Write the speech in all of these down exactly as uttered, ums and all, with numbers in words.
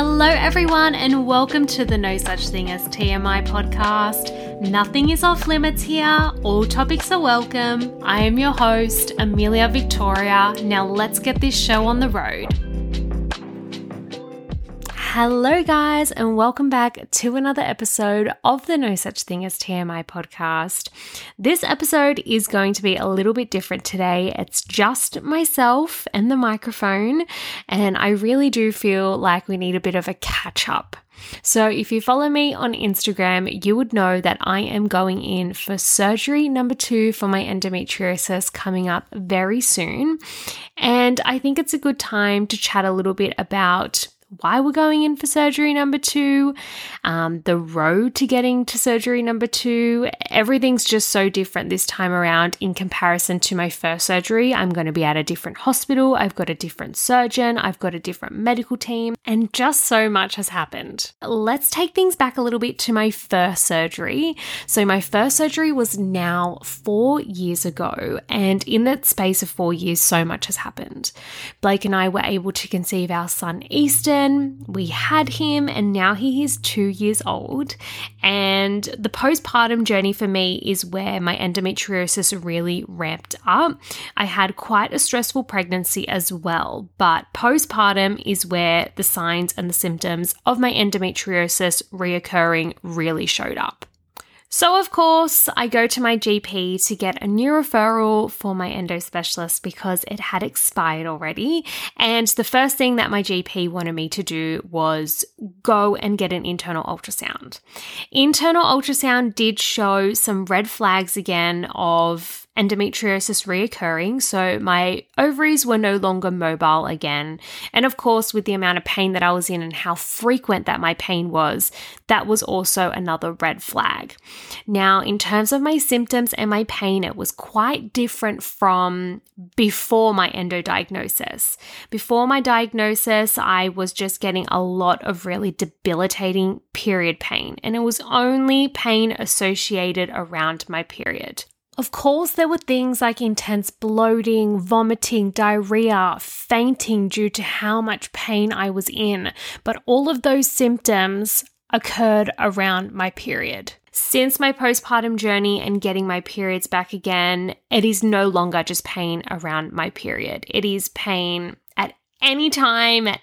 Hello everyone and welcome to the No Such Thing as T M I podcast. Nothing is off limits here, all topics are welcome. I am your host, Amelia Victoria. Now let's get this show on the road. Hello guys and welcome back to another episode of the No Such Thing as T M I podcast. This episode is going to be a little bit different today. It's just myself and the microphone, and I really do feel like we need a bit of a catch up. So if you follow me on Instagram, you would know that I am going in for surgery number two for my endometriosis coming up very soon. And I think it's a good time to chat a little bit about why we're going in for surgery number two, um, the road to getting to surgery number two. Everything's just so different this time around in comparison to my first surgery. I'm going to be at a different hospital. I've got a different surgeon. I've got a different medical team, and just so much has happened. Let's take things back a little bit to my first surgery. So my first surgery was now four years ago, and in that space of four years, so much has happened. Blake and I were able to conceive our son, Easton. We had him and now he is two years old, and the postpartum journey for me is where my endometriosis really ramped up. I had quite a stressful pregnancy as well, but postpartum is where the signs and the symptoms of my endometriosis reoccurring really showed up. So of course, I go to my G P to get a new referral for my endo specialist because it had expired already. And the first thing that my G P wanted me to do was go and get an internal ultrasound. Internal ultrasound did show some red flags again of endometriosis reoccurring, so my ovaries were no longer mobile again. And of course, with the amount of pain that I was in and how frequent that my pain was, that was also another red flag. Now, in terms of my symptoms and my pain, it was quite different from before my endo diagnosis. Before my diagnosis, I was just getting a lot of really debilitating period pain, and it was only pain associated around my period. Of course, there were things like intense bloating, vomiting, diarrhea, fainting due to how much pain I was in, but all of those symptoms occurred around my period. Since my postpartum journey and getting my periods back again, it is no longer just pain around my period. It is pain at any time, at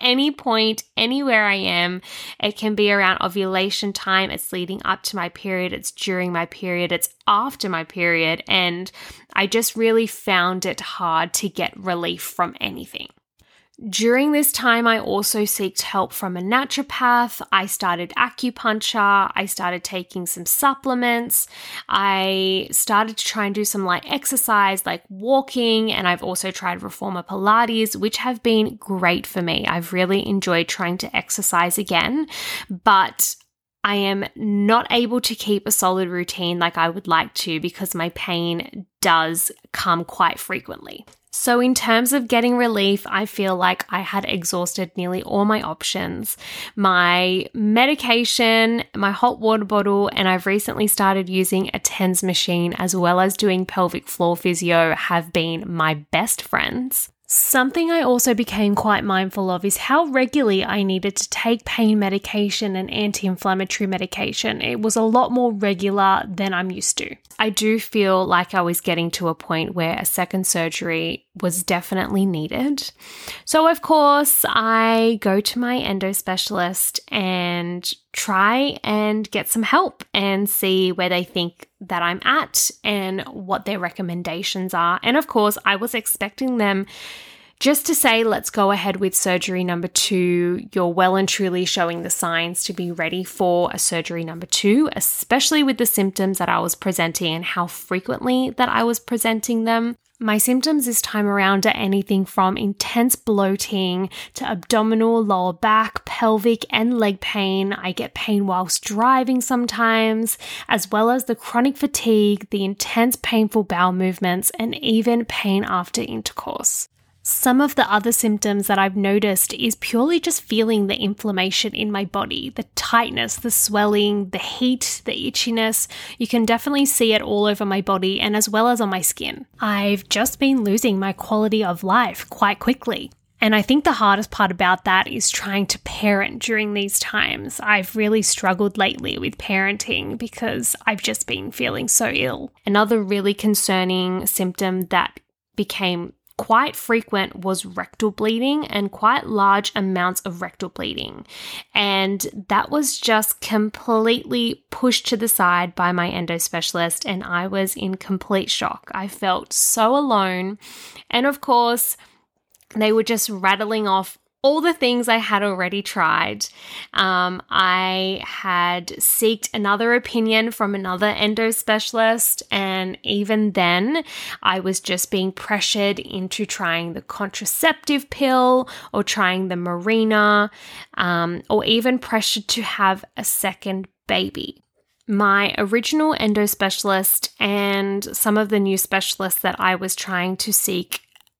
any point, anywhere I am. It can be around ovulation time, it's leading up to my period, it's during my period, it's after my period, and I just really found it hard to get relief from anything. During this time, I also sought help from a naturopath. I started acupuncture. I started taking some supplements. I started to try and do some light exercise like walking, and I've also tried reformer Pilates, which have been great for me. I've really enjoyed trying to exercise again, but I am not able to keep a solid routine like I would like to because my pain does come quite frequently. So in terms of getting relief, I feel like I had exhausted nearly all my options. My medication, my hot water bottle, and I've recently started using a TENS machine as well as doing pelvic floor physio have been my best friends. Something I also became quite mindful of is how regularly I needed to take pain medication and anti-inflammatory medication. It was a lot more regular than I'm used to. I do feel like I was getting to a point where a second surgery was definitely needed. So of course, I go to my endo specialist and try and get some help and see where they think that I'm at and what their recommendations are. And of course, I was expecting them just to say, let's go ahead with surgery number two. You're well and truly showing the signs to be ready for a surgery number two, especially with the symptoms that I was presenting and how frequently that I was presenting them. My symptoms this time around are anything from intense bloating to abdominal, lower back, pelvic, and leg pain. I get pain whilst driving sometimes, as well as the chronic fatigue, the intense painful bowel movements, and even pain after intercourse. Some of the other symptoms that I've noticed is purely just feeling the inflammation in my body, the tightness, the swelling, the heat, the itchiness. You can definitely see it all over my body and as well as on my skin. I've just been losing my quality of life quite quickly. And I think the hardest part about that is trying to parent during these times. I've really struggled lately with parenting because I've just been feeling so ill. Another really concerning symptom that became quite frequent was rectal bleeding, and quite large amounts of rectal bleeding. And that was just completely pushed to the side by my endo specialist, and I was in complete shock. I felt so alone. And of course, they were just rattling off all the things I had already tried. Um, I had sought another opinion from another endo specialist, and even then I was just being pressured into trying the contraceptive pill or trying the Mirena, um, or even pressured to have a second baby. My original endo specialist and some of the new specialists that I was trying to seek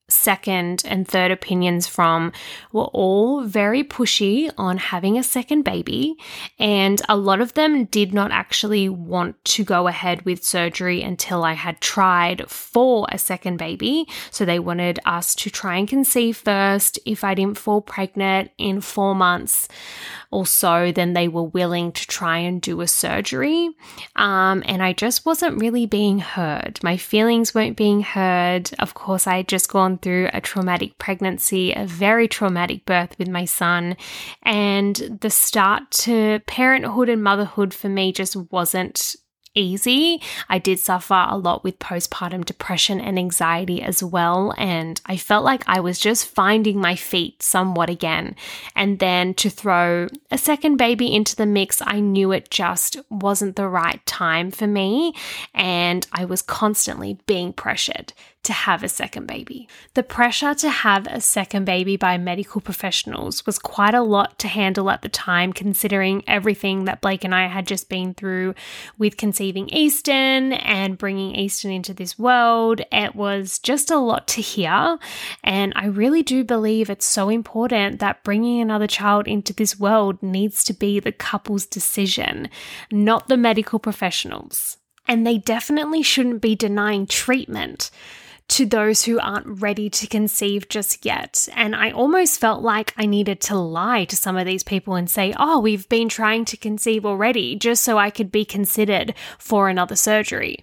second and third opinions from were all very pushy on having a second baby, and a lot of them did not actually want to go ahead with surgery until I had tried for a second baby. So they wanted us to try and conceive first. If I didn't fall pregnant in four months or so, then they were willing to try and do a surgery. Um, and I just wasn't really being heard. My feelings weren't being heard. Of course, I had just gone through a traumatic pregnancy, a very traumatic birth with my son, and the start to parenthood and motherhood for me just wasn't easy. I did suffer a lot with postpartum depression and anxiety as well, and I felt like I was just finding my feet somewhat again. And then to throw a second baby into the mix, I knew it just wasn't the right time for me, and I was constantly being pressured to have a second baby. The pressure to have a second baby by medical professionals was quite a lot to handle at the time, considering everything that Blake and I had just been through with conceiving Easton and bringing Easton into this world. It was just a lot to hear, and I really do believe it's so important that bringing another child into this world needs to be the couple's decision, not the medical professionals. And they definitely shouldn't be denying treatment to those who aren't ready to conceive just yet. And I almost felt like I needed to lie to some of these people and say, oh, we've been trying to conceive already, just so I could be considered for another surgery.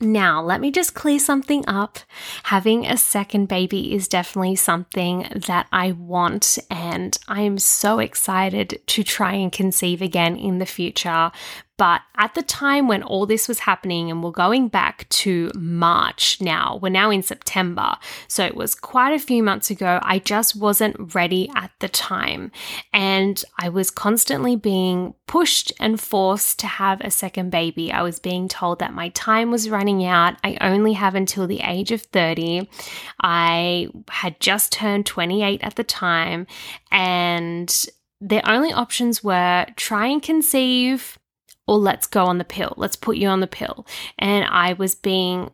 Now, let me just clear something up. Having a second baby is definitely something that I want, and I am so excited to try and conceive again in the future. But at the time when all this was happening, and we're going back to March now, we're now in September, so it was quite a few months ago, I just wasn't ready at the time. And I was constantly being pushed and forced to have a second baby. I was being told that my time was running out. I only have until the age of thirty. I had just turned twenty-eight at the time, and the only options were try and conceive, or let's go on the pill, let's put you on the pill. And I was being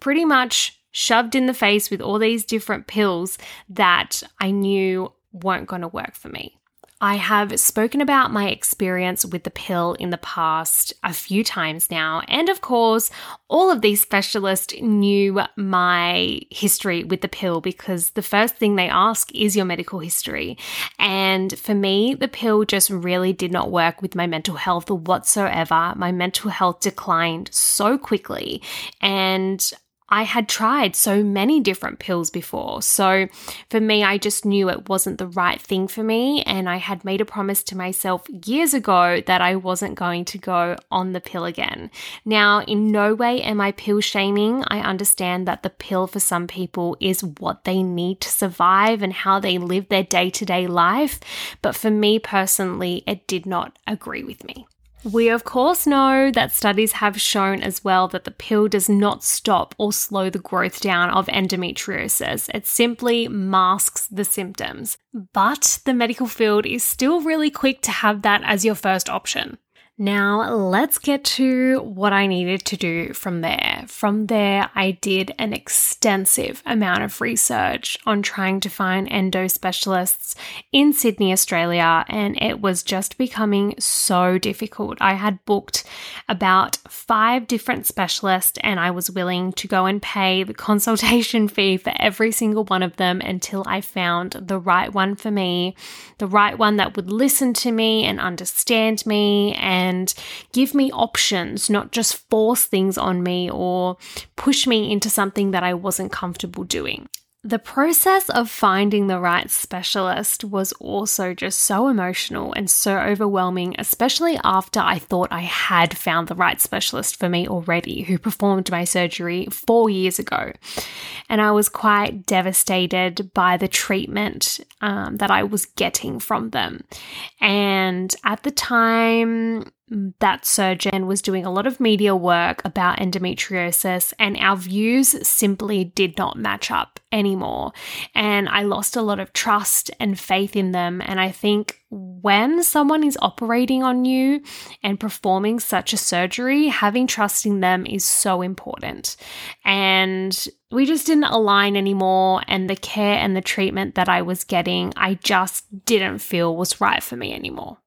pretty much shoved in the face with all these different pills that I knew weren't going to work for me. I have spoken about my experience with the pill in the past a few times now, and of course, all of these specialists knew my history with the pill because the first thing they ask is your medical history. And for me, the pill just really did not work with my mental health whatsoever. My mental health declined so quickly, and I had tried so many different pills before. So for me, I just knew it wasn't the right thing for me. And I had made a promise to myself years ago that I wasn't going to go on the pill again. Now, in no way am I pill shaming. I understand that the pill for some people is what they need to survive and how they live their day-to-day life. But for me personally, it did not agree with me. We, of course, know that studies have shown as well that the pill does not stop or slow the growth down of endometriosis. It simply masks the symptoms. But the medical field is still really quick to have that as your first option. Now let's get to what I needed to do from there. From there, I did an extensive amount of research on trying to find endo specialists in Sydney, Australia, and it was just becoming so difficult. I had booked about five different specialists and I was willing to go and pay the consultation fee for every single one of them until I found the right one for me, the right one that would listen to me and understand me and and give me options, not just force things on me or push me into something that I wasn't comfortable doing. The process of finding the right specialist was also just so emotional and so overwhelming, especially after I thought I had found the right specialist for me already, who performed my surgery four years ago. And I was quite devastated by the treatment um, that I was getting from them. And at the time, that surgeon was doing a lot of media work about endometriosis, and our views simply did not match up anymore. And I lost a lot of trust and faith in them. And I think when someone is operating on you and performing such a surgery, having trust in them is so important. And we just didn't align anymore. And the care and the treatment that I was getting, I just didn't feel was right for me anymore.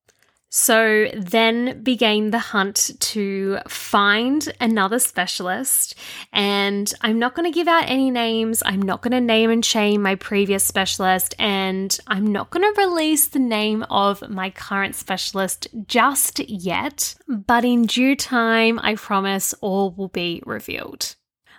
So then began the hunt to find another specialist, and I'm not going to give out any names. I'm not going to name and shame my previous specialist, and I'm not going to release the name of my current specialist just yet, but in due time, I promise all will be revealed.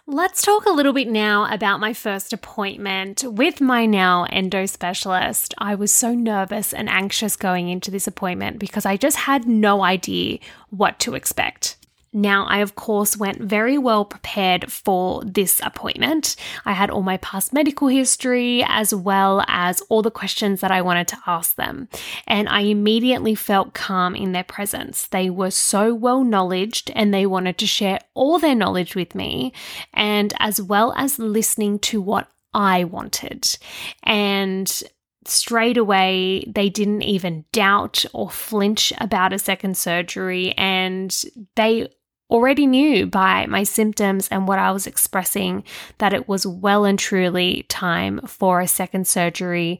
Let's talk a little bit now about my first appointment with my now endo specialist. I was so nervous and anxious going into this appointment because I just had no idea what to expect. Now, I, of course, went very well prepared for this appointment. I had all my past medical history as well as all the questions that I wanted to ask them. And I immediately felt calm in their presence. They were so well knowledged and they wanted to share all their knowledge with me, and as well as listening to what I wanted. And straight away, they didn't even doubt or flinch about a second surgery, and they already knew by my symptoms and what I was expressing that it was well and truly time for a second surgery,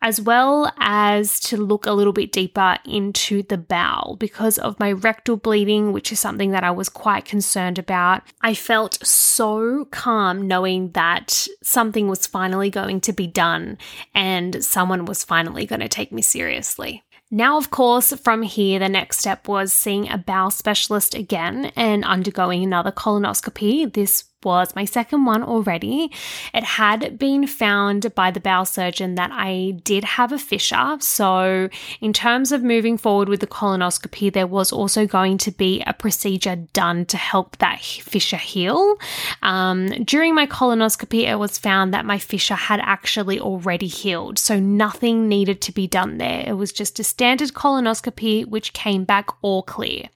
as well as to look a little bit deeper into the bowel because of my rectal bleeding, which is something that I was quite concerned about. I felt so calm knowing that something was finally going to be done and someone was finally going to take me seriously. Now, of course, from here, the next step was seeing a bowel specialist again and undergoing another colonoscopy. This was my second one already. It had been found by the bowel surgeon that I did have a fissure. So in terms of moving forward with the colonoscopy, there was also going to be a procedure done to help that fissure heal. Um, during my colonoscopy, it was found that my fissure had actually already healed. So nothing needed to be done there. It was just a standard colonoscopy, which came back all clear.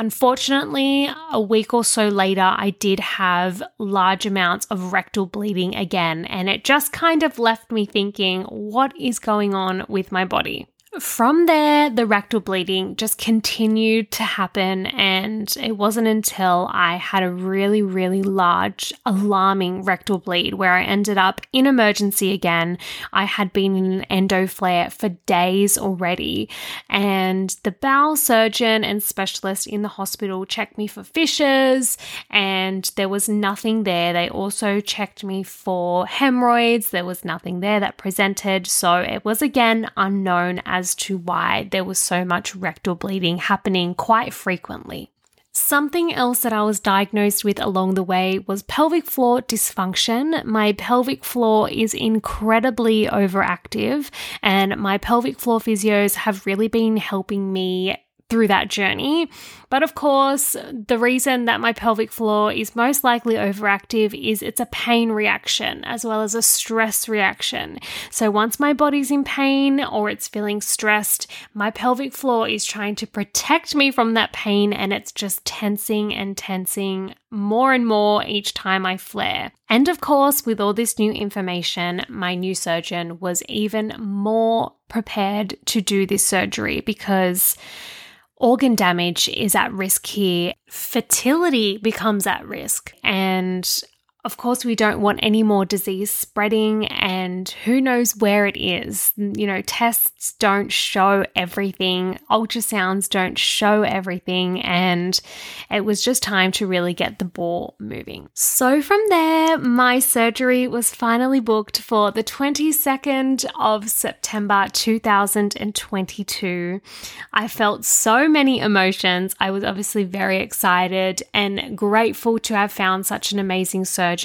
Unfortunately, a week or so later, I did have large amounts of rectal bleeding again, and it just kind of left me thinking, what is going on with my body? From there, the rectal bleeding just continued to happen, and it wasn't until I had a really, really large, alarming rectal bleed where I ended up in emergency again. I had been in an endo flare for days already, and the bowel surgeon and specialist in the hospital checked me for fissures, and there was nothing there. They also checked me for hemorrhoids. There was nothing there that presented, so it was again unknown as as to why there was so much rectal bleeding happening quite frequently. Something else that I was diagnosed with along the way was pelvic floor dysfunction. My pelvic floor is incredibly overactive, and my pelvic floor physios have really been helping me through that journey. But of course, the reason that my pelvic floor is most likely overactive is it's a pain reaction as well as a stress reaction. So once my body's in pain or it's feeling stressed, my pelvic floor is trying to protect me from that pain, and it's just tensing and tensing more and more each time I flare. And of course, with all this new information, my new surgeon was even more prepared to do this surgery because Organ damage is at risk here. Fertility becomes at risk. And of course, we don't want any more disease spreading, and who knows where it is. You know, tests don't show everything, ultrasounds don't show everything, and it was just time to really get the ball moving. So from there, my surgery was finally booked for the twenty-second of September two thousand twenty-two. I felt so many emotions. I was obviously very excited and grateful to have found such an amazing surgeon.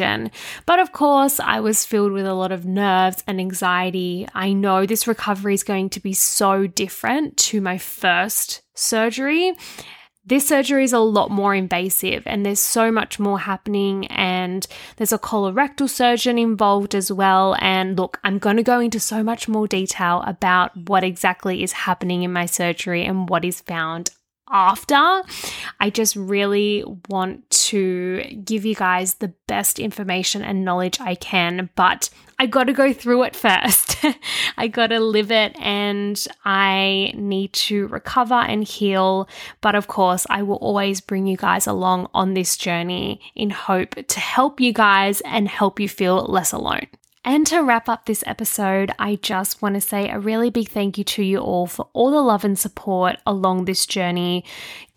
But of course, I was filled with a lot of nerves and anxiety. I know this recovery is going to be so different to my first surgery. This surgery is a lot more invasive and there's so much more happening, and there's a colorectal surgeon involved as well. And look, I'm going to go into so much more detail about what exactly is happening in my surgery and what is found after. I just really want to give you guys the best information and knowledge I can, but I got to go through it first. I got to live it, and I need to recover and heal. But of course, I will always bring you guys along on this journey in hope to help you guys and help you feel less alone. And to wrap up this episode, I just want to say a really big thank you to you all for all the love and support along this journey.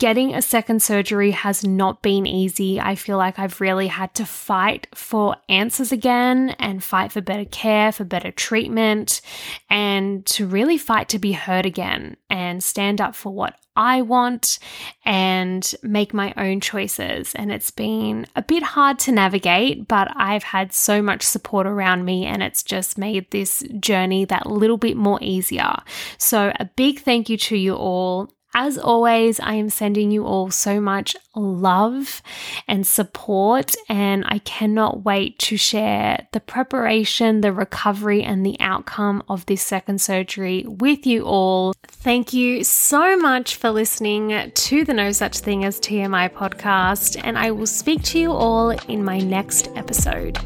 Getting a second surgery has not been easy. I feel like I've really had to fight for answers again and fight for better care, for better treatment, and to really fight to be heard again and stand up for what I want and make my own choices. And it's been a bit hard to navigate, but I've had so much support around me, and it's just made this journey that little bit more easier. So a big thank you to you all. As always, I am sending you all so much love and support, and I cannot wait to share the preparation, the recovery, and the outcome of this second surgery with you all. Thank you so much for listening to the No Such Thing as T M I podcast, and I will speak to you all in my next episode.